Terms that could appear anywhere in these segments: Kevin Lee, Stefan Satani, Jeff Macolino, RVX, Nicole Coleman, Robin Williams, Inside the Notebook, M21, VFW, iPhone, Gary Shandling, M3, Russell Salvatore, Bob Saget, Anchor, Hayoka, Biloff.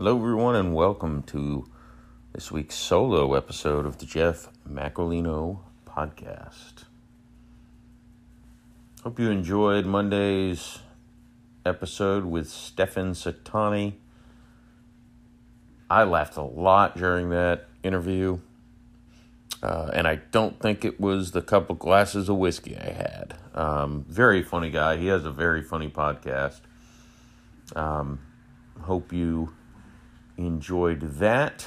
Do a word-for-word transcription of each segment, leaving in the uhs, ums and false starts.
Hello, everyone, and welcome to this week's solo episode of the Jeff Macolino podcast. Hope you enjoyed Monday's episode with Stefan Satani. I laughed a lot during that interview, uh, and I don't think it was the couple glasses of whiskey I had. Um, very funny guy. He has a very funny podcast. Um, hope you enjoyed that.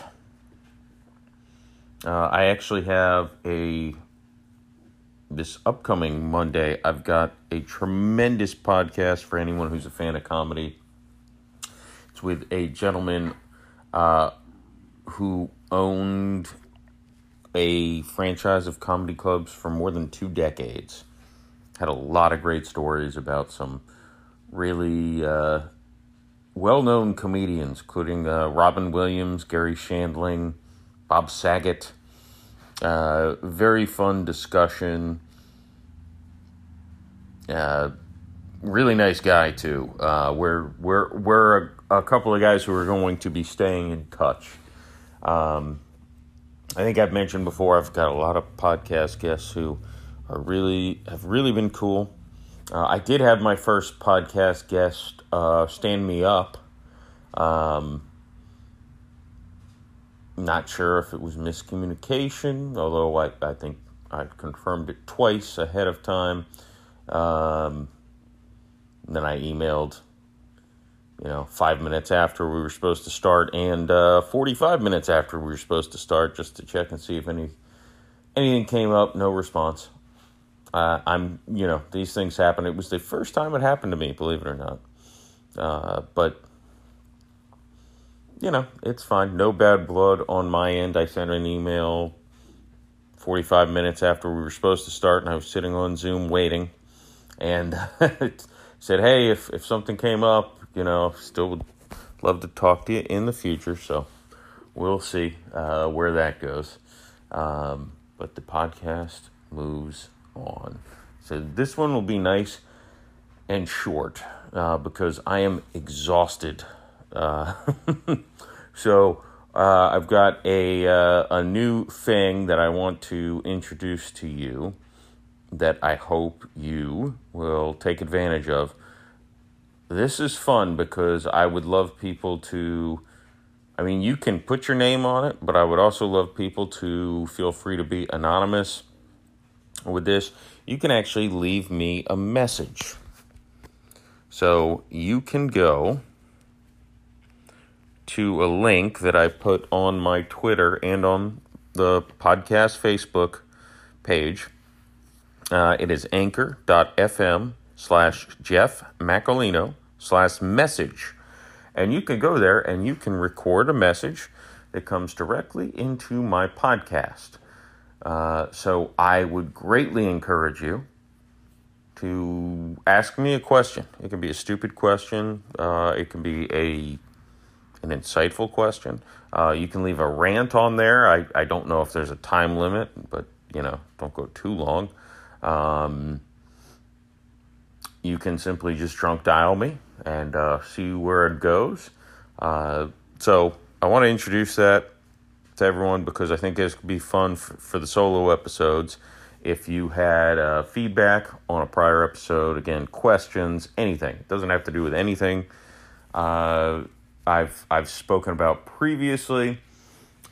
Uh, I actually have a, this upcoming Monday, I've got a tremendous podcast for anyone who's a fan of comedy. It's with a gentleman uh, who owned a franchise of comedy clubs for more than two decades. Had a lot of great stories about some really uh, well-known comedians, including uh, Robin Williams, Gary Shandling, Bob Saget. Uh, very fun discussion. Uh, really nice guy too. Uh, we're we're we're a, a couple of guys who are going to be staying in touch. Um, I think I've mentioned before. I've got a lot of podcast guests who are really have really been cool. Uh, I did have my first podcast guest uh, stand me up. Um, not sure if it was miscommunication, although I, I think I confirmed it twice ahead of time. Um, then I emailed, you know, five minutes after we were supposed to start and uh, forty-five minutes after we were supposed to start just to check and see if any anything came up. No response. Uh, I'm, you know, these things happen. It was the first time it happened to me, believe it or not. Uh, but, you know, it's fine. No bad blood on my end. I sent an email forty-five minutes after we were supposed to start, and I was sitting on Zoom waiting. And it said, hey, if, if something came up, you know, still would love to talk to you in the future. So we'll see uh, where that goes. Um, but the podcast moves on. So this one will be nice and short uh, because I am exhausted. Uh, so uh, I've got a uh, a new thing that I want to introduce to you that I hope you will take advantage of. This is fun because I would love people to, I mean, you can put your name on it, but I would also love people to feel free to be anonymous. With this, you can actually leave me a message. So you can go to a link that I put on my Twitter and on the podcast Facebook page. Uh, it is anchor.fm slash Jeff Macolino slash message. And you can go there and you can record a message that comes directly into my podcast. Uh, so I would greatly encourage you to ask me a question. It can be a stupid question. Uh, it can be a an insightful question. Uh, you can leave a rant on there. I, I don't know if there's a time limit, but, you know, don't go too long. Um, you can simply just drunk dial me and uh, see where it goes. Uh, so I want to introduce that to everyone because I think this could be fun for, for the solo episodes. If you had uh, feedback on a prior episode, again, questions, anything, it doesn't have to do with anything uh, I've I've spoken about previously.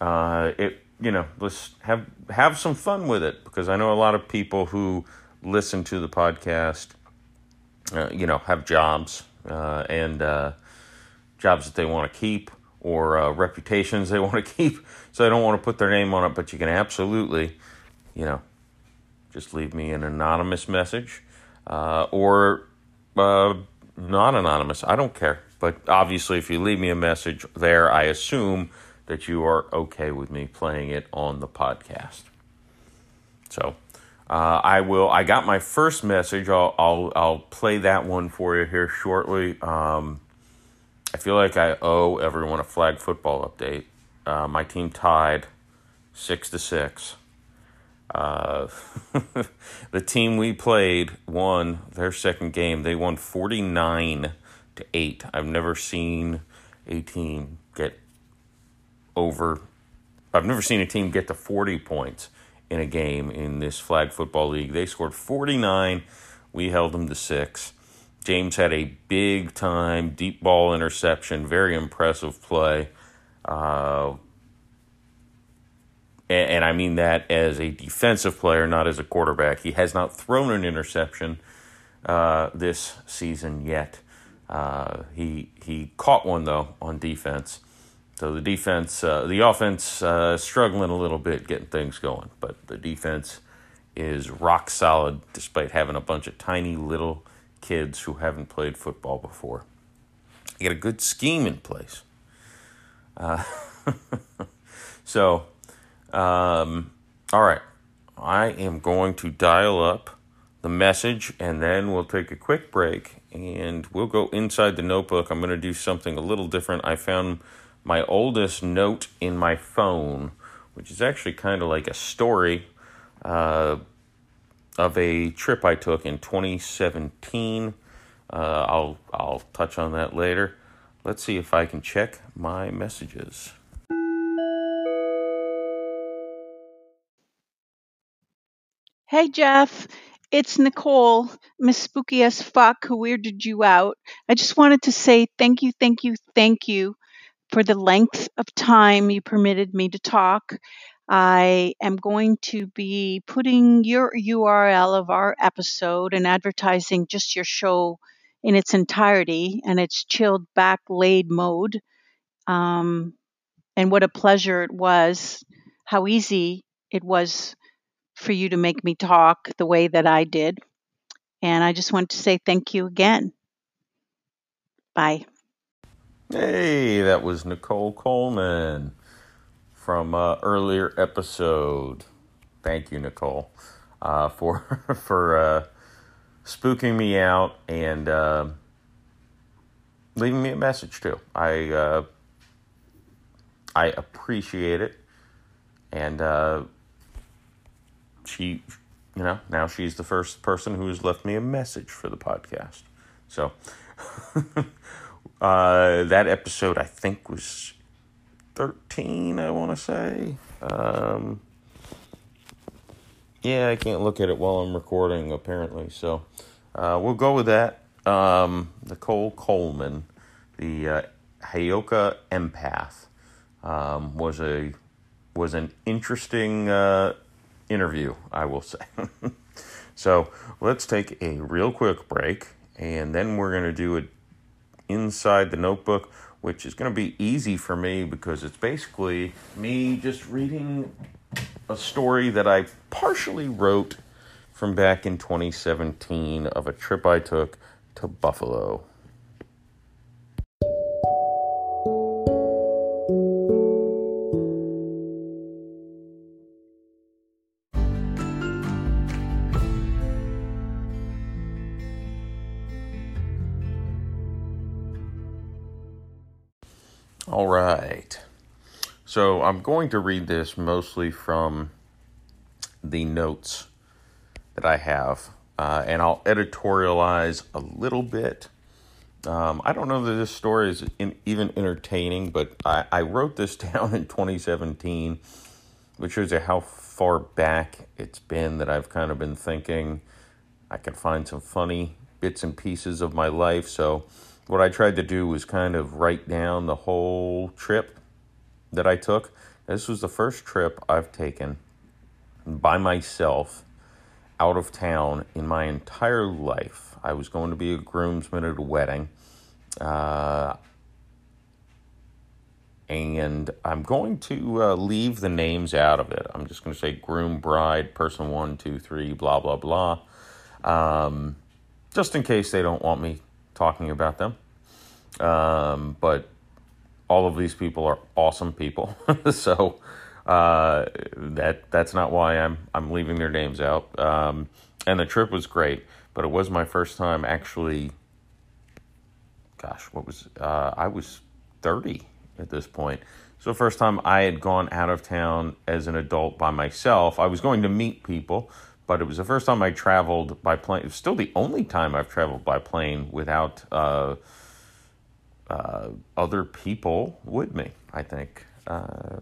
Uh, it you know let's have have some fun with it because I know a lot of people who listen to the podcast, uh, you know, have jobs uh, and uh, jobs that they want to keep. Or uh, reputations they want to keep, so they don't want to put their name on it, but you can absolutely, you know, just leave me an anonymous message, uh, or uh, not anonymous, I don't care, but obviously if you leave me a message there, I assume that you are okay with me playing it on the podcast. So, uh, I will, I got my first message, I'll, I'll, I'll play that one for you here shortly. um, I feel like I owe everyone a flag football update. Uh, my team tied six to six. Uh, the team we played won their second game. They won forty-nine to eight. I've never seen a team get over. I've never seen a team get to forty points in a game in this flag football league. They scored forty-nine. We held them to six. James had a big-time deep ball interception, very impressive play. Uh, and, and I mean that as a defensive player, not as a quarterback. He has not thrown an interception uh, this season yet. Uh, he he caught one, though, on defense. So the defense, uh, the offense uh, struggling a little bit getting things going. But the defense is rock solid despite having a bunch of tiny little kids who haven't played football before. You got a good scheme in place. Uh, so, um, all right. I am going to dial up the message, and then we'll take a quick break, and we'll go inside the notebook. I'm going to do something a little different. I found my oldest note in my phone, which is actually kind of like a story uh, of a trip I took in twenty seventeen. Uh, I'll I'll touch on that later. Let's see if I can check my messages. Hey, Jeff. It's Nicole, Miss Spooky as Fuck, who weirded you out. I just wanted to say thank you, thank you, thank you for the length of time you permitted me to talk. I am going to be putting your U R L of our episode and advertising just your show in its entirety and its chilled back laid mode. Um, and what a pleasure it was, how easy it was for you to make me talk the way that I did. And I just wanted to say thank you again. Bye. Hey, that was Nicole Coleman from uh, earlier episode. Thank you, Nicole, uh, for for uh, spooking me out and uh, leaving me a message too. I uh, I appreciate it, and. Uh, She, you know, now she's the first person who has left me a message for the podcast. So uh, that episode, I think, was thirteen, I want to say. Um, yeah, I can't look at it while I'm recording, apparently. So uh, we'll go with that. Um, Nicole Coleman, the uh, Hayoka empath, um, was a was an interesting Uh, interview, I will say. So let's take a real quick break, and then we're going to do it inside the notebook, which is going to be easy for me because it's basically me just reading a story that I partially wrote from back in twenty seventeen of a trip I took to Buffalo. All right, so I'm going to read this mostly from the notes that I have, uh, and I'll editorialize a little bit. Um, I don't know that this story is in, even entertaining, but I, I wrote this down in twenty seventeen, which shows you how far back it's been that I've kind of been thinking I can find some funny bits and pieces of my life, so what I tried to do was kind of write down the whole trip that I took. This was the first trip I've taken by myself out of town in my entire life. I was going to be a groomsman at a wedding. Uh, and I'm going to uh, leave the names out of it. I'm just going to say groom, bride, person one, two, three, blah, blah, blah. Um, just in case they don't want me talking about them. Um, but all of these people are awesome people. so uh, that that's not why I'm I'm leaving their names out. Um, and the trip was great, but it was my first time actually, gosh, what was, uh, I was thirty at this point. So first time I had gone out of town as an adult by myself. I was going to meet people, but it was the first time I traveled by plane. It was still the only time I've traveled by plane without uh, uh, other people with me, I think. Uh,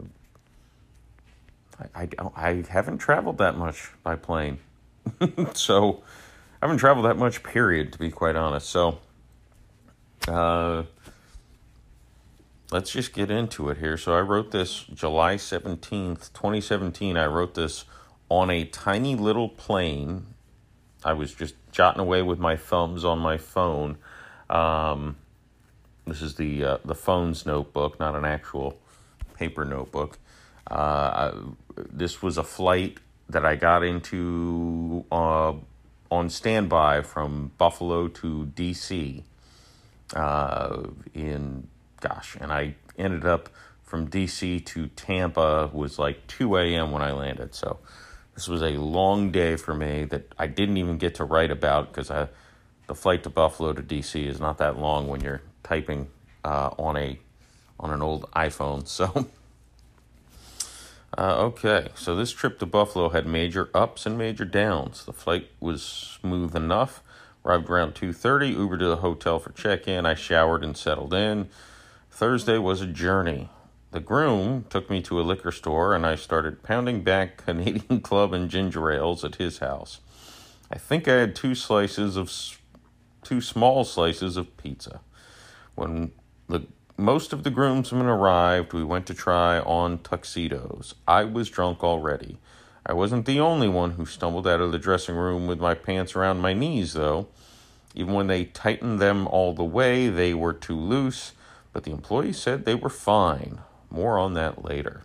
I, I, I haven't traveled that much by plane. So I haven't traveled that much, period, to be quite honest. So uh, let's just get into it here. So I wrote this July seventeenth, twenty seventeen. I wrote this on a tiny little plane. I was just jotting away with my thumbs on my phone. Um, this is the uh, the phone's notebook, not an actual paper notebook. Uh, I, this was a flight that I got into uh, on standby from Buffalo to D C Uh, in gosh, and I ended up from D C to Tampa. Was like two a.m. when I landed. So this was a long day for me that I didn't even get to write about because I, the flight to Buffalo to D C is not that long when you're typing uh, on a on an old iPhone. So. Uh, okay, so this trip to Buffalo had major ups and major downs. The flight was smooth enough. Arrived around two thirty, Ubered to the hotel for check-in. I showered and settled in. Thursday was a journey. The groom took me to a liquor store, and I started pounding back Canadian Club and ginger ales at his house. I think I had two slices of two small slices of pizza. When the most of the groomsmen arrived, we went to try on tuxedos. I was drunk already. I wasn't the only one who stumbled out of the dressing room with my pants around my knees, though. Even when they tightened them all the way, they were too loose, but the employee said they were fine. More on that later.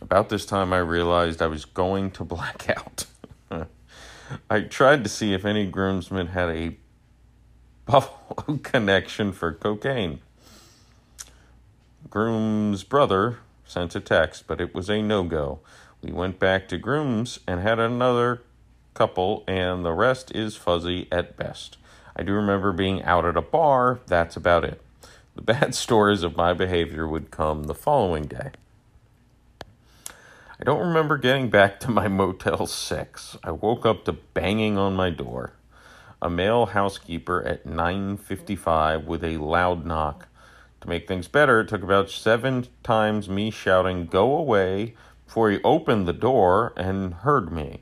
About this time, I realized I was going to black out. I tried to see if any groomsmen had a Buffalo connection for cocaine. Groom's brother sent a text, but it was a no-go. We went back to Groom's and had another couple, and the rest is fuzzy at best. I do remember being out at a bar. That's about it. The bad stories of my behavior would come the following day. I don't remember getting back to my Motel six. I woke up to banging on my door. A male housekeeper at nine fifty-five with a loud knock. To make things better, it took about seven times me shouting, "Go away," before he opened the door and heard me.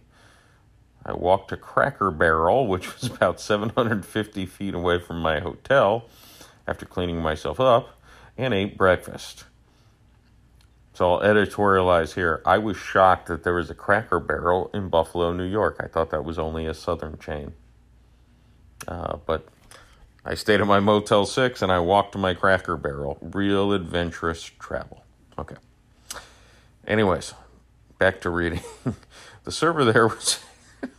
I walked to Cracker Barrel, which was about seven hundred fifty feet away from my hotel, after cleaning myself up, and ate breakfast. So I'll editorialize here. I was shocked that there was a Cracker Barrel in Buffalo, New York. I thought that was only a southern chain. Uh, but... I stayed at my Motel six, and I walked to my Cracker Barrel. Real adventurous travel. Okay. Anyways, back to reading. The server there was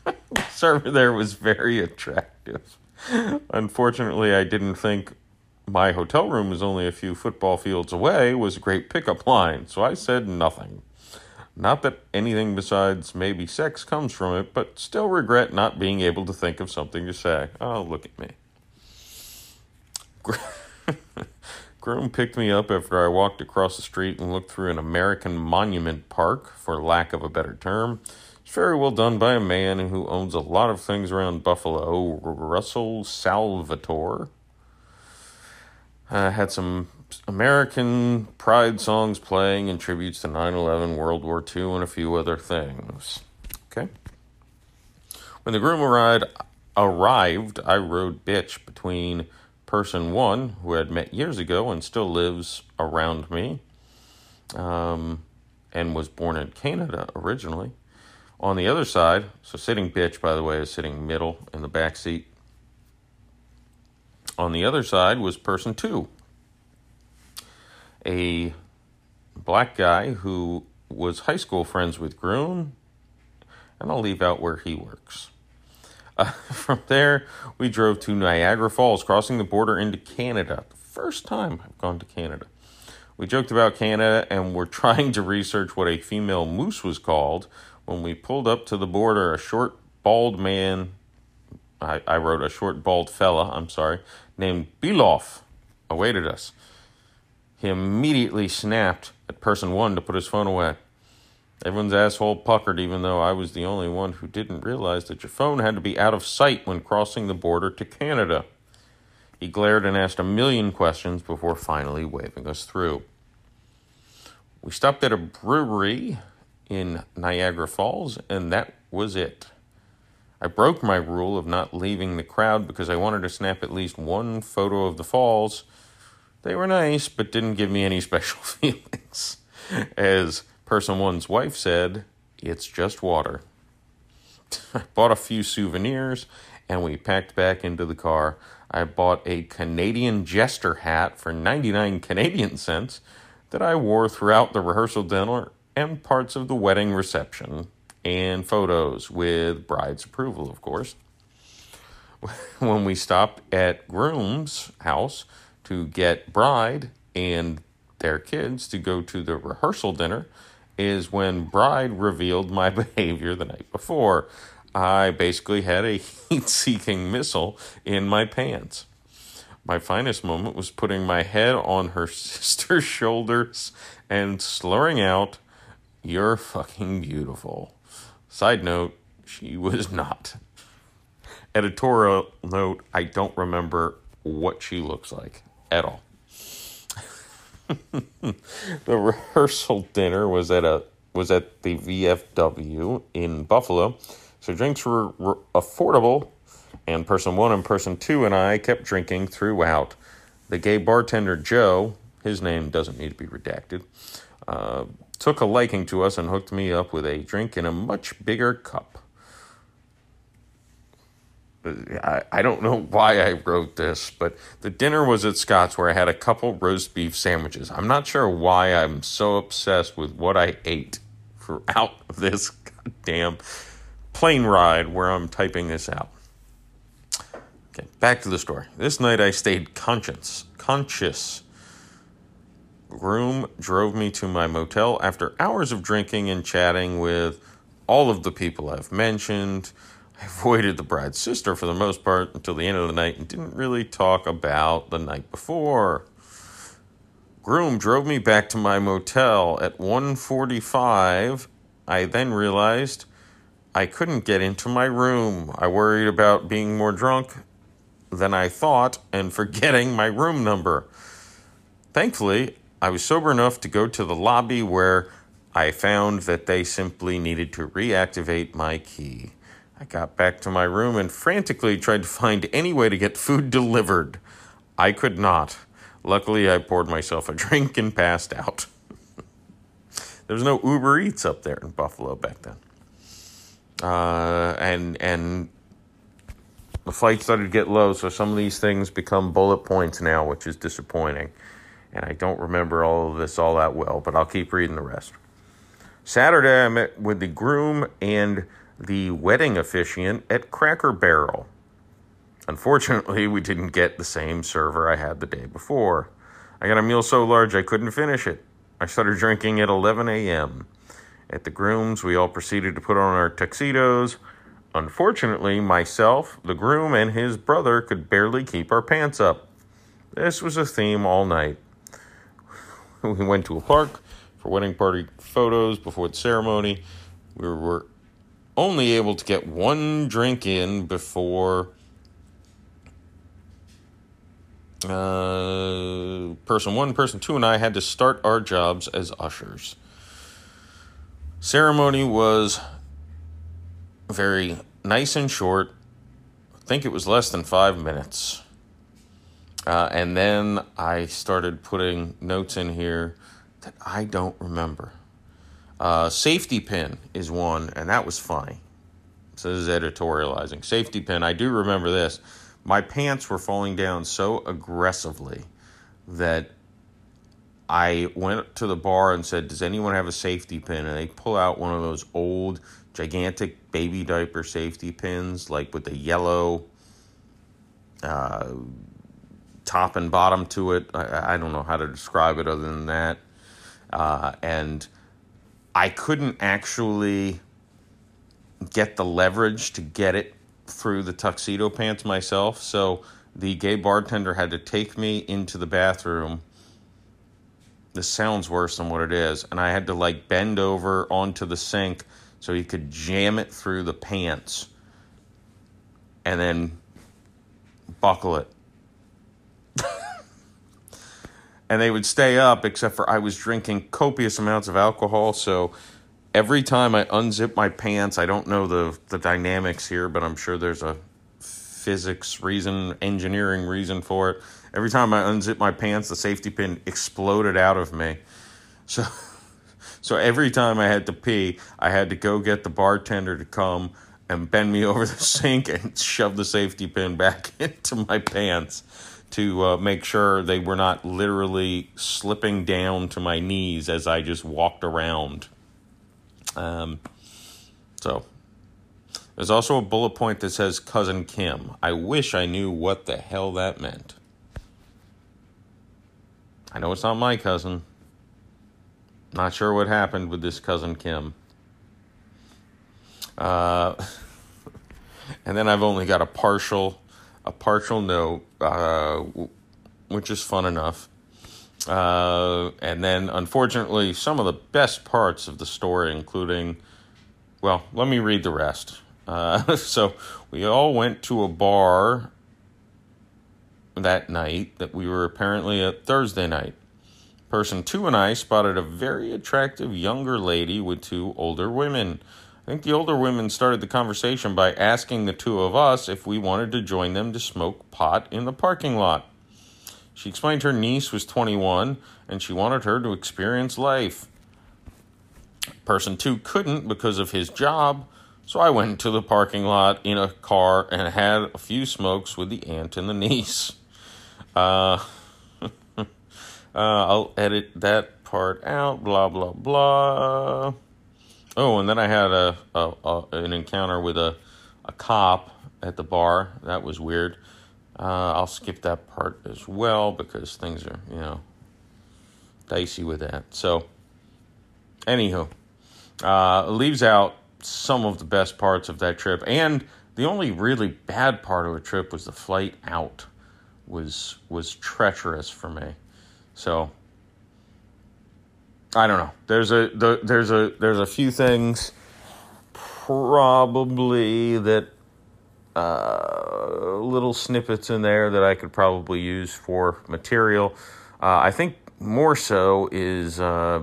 the server there was very attractive. Unfortunately, I didn't think my hotel room was only a few football fields away was a great pickup line, so I said nothing. Not that anything besides maybe sex comes from it, but still regret not being able to think of something to say. Oh, look at me. Groom picked me up after I walked across the street and looked through an American monument park, for lack of a better term. It's very well done by a man who owns a lot of things around Buffalo, Russell Salvatore. Uh, had some American pride songs playing and tributes to nine eleven, World War Two, and a few other things. Okay. When the groom arrived, arrived I rode bitch between person one, who I had met years ago and still lives around me, um, and was born in Canada originally, on the other side. So sitting bitch, by the way, is sitting middle in the back seat. On the other side was person two, a black guy who was high school friends with Groom, and I'll leave out where he works. Uh, from there, we drove to Niagara Falls, crossing the border into Canada. The first time I've gone to Canada. We joked about Canada and were trying to research what a female moose was called. When we pulled up to the border, a short, bald man, I, I wrote a short, bald fella, I'm sorry, named Biloff, awaited us. He immediately snapped at person one to put his phone away. Everyone's asshole puckered, even though I was the only one who didn't realize that your phone had to be out of sight when crossing the border to Canada. He glared and asked a million questions before finally waving us through. We stopped at a brewery in Niagara Falls, and that was it. I broke my rule of not leaving the crowd because I wanted to snap at least one photo of the falls. They were nice, but didn't give me any special feelings. As person one's wife said, it's just water. I bought a few souvenirs, and we packed back into the car. I bought a Canadian jester hat for ninety-nine Canadian cents that I wore throughout the rehearsal dinner and parts of the wedding reception, and photos with bride's approval, of course. When we stopped at groom's house to get bride and their kids to go to the rehearsal dinner is when bride revealed my behavior the night before. I basically had a heat-seeking missile in my pants. My finest moment was putting my head on her sister's shoulders and slurring out, "You're fucking beautiful." Side note, she was not. Editorial note, I don't remember what she looks like at all. The rehearsal dinner was at a was at the V F W in Buffalo, so drinks were, were affordable, and person one and person two and I kept drinking throughout. The gay bartender Joe, his name doesn't need to be redacted, uh, took a liking to us and hooked me up with a drink in a much bigger cup. I, I don't know why I wrote this, but the dinner was at Scott's, where I had a couple roast beef sandwiches. I'm not sure why I'm so obsessed with what I ate throughout this goddamn plane ride where I'm typing this out. Okay, back to the story. This night I stayed conscious. Conscious. Groom drove me to my motel after hours of drinking and chatting with all of the people I've mentioned. I avoided the bride's sister for the most part until the end of the night and didn't really talk about the night before. Groom drove me back to my motel at one forty-five. I then realized I couldn't get into my room. I worried about being more drunk than I thought and forgetting my room number. Thankfully, I was sober enough to go to the lobby, where I found that they simply needed to reactivate my key. I got back to my room and frantically tried to find any way to get food delivered. I could not. Luckily, I poured myself a drink and passed out. There was no Uber Eats up there in Buffalo back then. Uh, and and the flight started to get low, so some of these things become bullet points now, which is disappointing. And I don't remember all of this all that well, but I'll keep reading the rest. Saturday, I met with the groom and the wedding officiant at Cracker Barrel. Unfortunately, we didn't get the same server I had the day before. I got a meal so large I couldn't finish it. I started drinking at eleven a.m. At the groom's, we all proceeded to put on our tuxedos. Unfortunately, myself, the groom, and his brother could barely keep our pants up. This was a theme all night. We went to a park for wedding party photos before the ceremony. We were only able to get one drink in before uh, person one, person two, and I had to start our jobs as ushers. Ceremony was very nice and short. I think it was less than five minutes. Uh, and then I started putting notes in here that I don't remember. Uh, safety pin is one, and that was funny. So this is editorializing. Safety pin, I do remember this. My pants were falling down so aggressively that I went to the bar and said, "Does anyone have a safety pin?" And they pull out one of those old, gigantic baby diaper safety pins, like with the yellow uh, top and bottom to it. I, I don't know how to describe it other than that. Uh, and I couldn't actually get the leverage to get it through the tuxedo pants myself, so the gay bartender had to take me into the bathroom. This sounds worse than what it is, and I had to, like, bend over onto the sink so he could jam it through the pants and then buckle it and they would stay up, except for I was drinking copious amounts of alcohol, so every time I unzip my pants, I don't know the, the dynamics here, but I'm sure there's a physics reason, engineering reason for it. Every time I unzip my pants, the safety pin exploded out of me. So so every time I had to pee, I had to go get the bartender to come and bend me over the sink and shove the safety pin back into my pants to uh, make sure they were not literally slipping down to my knees as I just walked around. Um, so there's also a bullet point that says Cousin Kim. I wish I knew what the hell that meant. I know it's not my cousin. Not sure what happened with this Cousin Kim. Uh, and then I've only got a partial, a partial note, uh, which is fun enough. Uh, and then, unfortunately, some of the best parts of the story, including, well, let me read the rest. Uh, so we all went to a bar that night that we were apparently at Thursday night. Person two and I spotted a very attractive younger lady with two older women. I think the older women started the conversation by asking the two of us if we wanted to join them to smoke pot in the parking lot. She explained her niece was twenty-one and she wanted her to experience life. Person two couldn't because of his job, so I went to the parking lot in a car and had a few smokes with the aunt and the niece. Uh, uh, I'll edit that part out, blah, blah, blah. Oh, and then I had a, a, a an encounter with a, a cop at the bar. That was weird. Uh, I'll skip that part as well because things are, you know, dicey with that. So, anywho, uh, leaves out some of the best parts of that trip. And the only really bad part of the trip was the flight out was was treacherous for me. So, I don't know. There's a the, there's a there's a few things probably that uh, little snippets in there that I could probably use for material. Uh, I think more so is uh,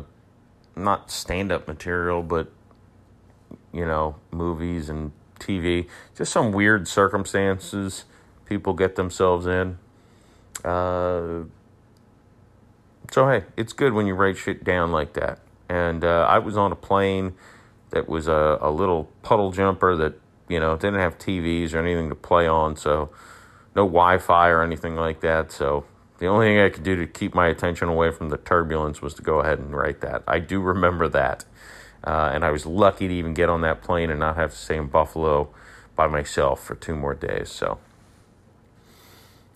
not stand-up material, but you know, movies and T V. Just some weird circumstances people get themselves in. Uh, So, hey, it's good when you write shit down like that. And uh, I was on a plane that was a, a little puddle jumper that, you know, didn't have T Vs or anything to play on, so no Wi-Fi or anything like that. So the only thing I could do to keep my attention away from the turbulence was to go ahead and write that. I do remember that. Uh, and I was lucky to even get on that plane and not have to stay in Buffalo by myself for two more days. So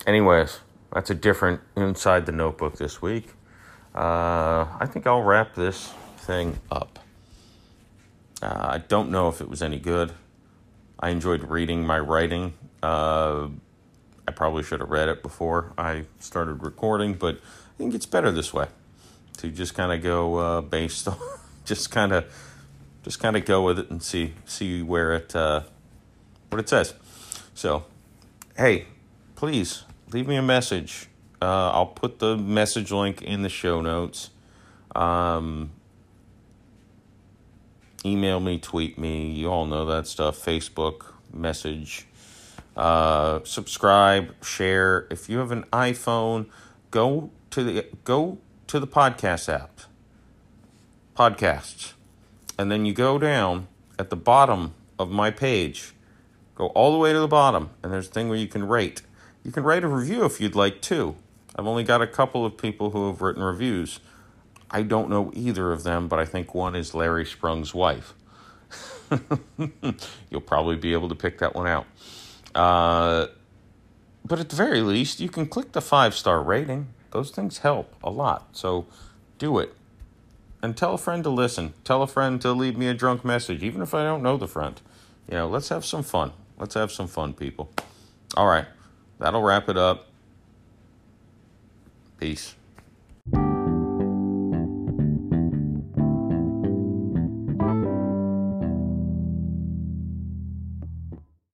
anyways, that's a different Inside the Notebook this week. Uh, I think I'll wrap this thing up. Uh, I don't know if it was any good. I enjoyed reading my writing. Uh, I probably should have read it before I started recording, but I think it's better this way to just kind of go uh, based on, just kind of, just kind of go with it and see see where it uh, what it says. So, hey, please leave me a message. Uh, I'll put the message link in the show notes. Um, email me, tweet me. You all know that stuff. Facebook, message. Uh, subscribe, share. If you have an iPhone, go to the go to the podcast app. Podcasts. And then you go down at the bottom of my page. Go all the way to the bottom. And there's a thing where you can rate. You can write a review if you'd like to. I've only got a couple of people who have written reviews. I don't know either of them, but I think one is Larry Sprung's wife. You'll probably be able to pick that one out. Uh, but at the very least, you can click the five-star rating. Those things help a lot, so do it. And tell a friend to listen. Tell a friend to leave me a drunk message, even if I don't know the friend. You know, let's have some fun. Let's have some fun, people. All right, that'll wrap it up. Peace.